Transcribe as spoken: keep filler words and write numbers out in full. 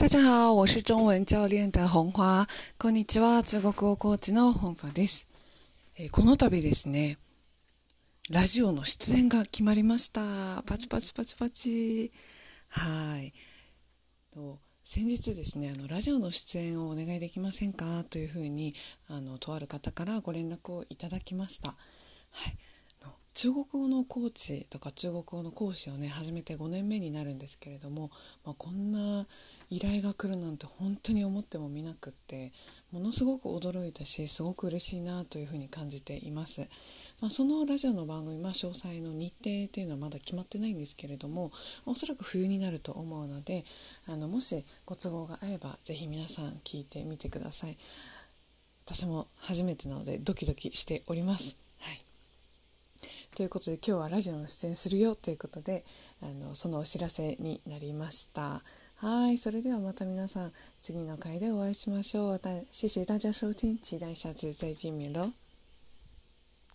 大家好，我是中文教練的紅花。こんにちは、中国語コーチの紅花です。えー、この度ですね、ラジオの出演が決まりました。パチパチパチパチ。はい。と先日ですね、あのラジオの出演をお願いできませんかというふうにあのとある方からご連絡をいただきました。はい。中国語のコーチとか中国語の講師をね始めてごねんめになるんですけれども、まあ、こんな依頼が来るなんて本当に思ってもみなくってものすごく驚いたしすごく嬉しいなというふうに感じています、まあ、そのラジオの番組、まあ、詳細の日程というのはまだ決まってないんですけれどもおそらく冬になると思うのであのもしご都合が合えばぜひ皆さん聞いてみてください。私も初めてなのでドキドキしております。はいということで今日はラジオの出演するよということであのそのお知らせになりました。はい、それではまた皆さん次の回でお会いしましょう。谢谢大家收听，期待下次再见面喽。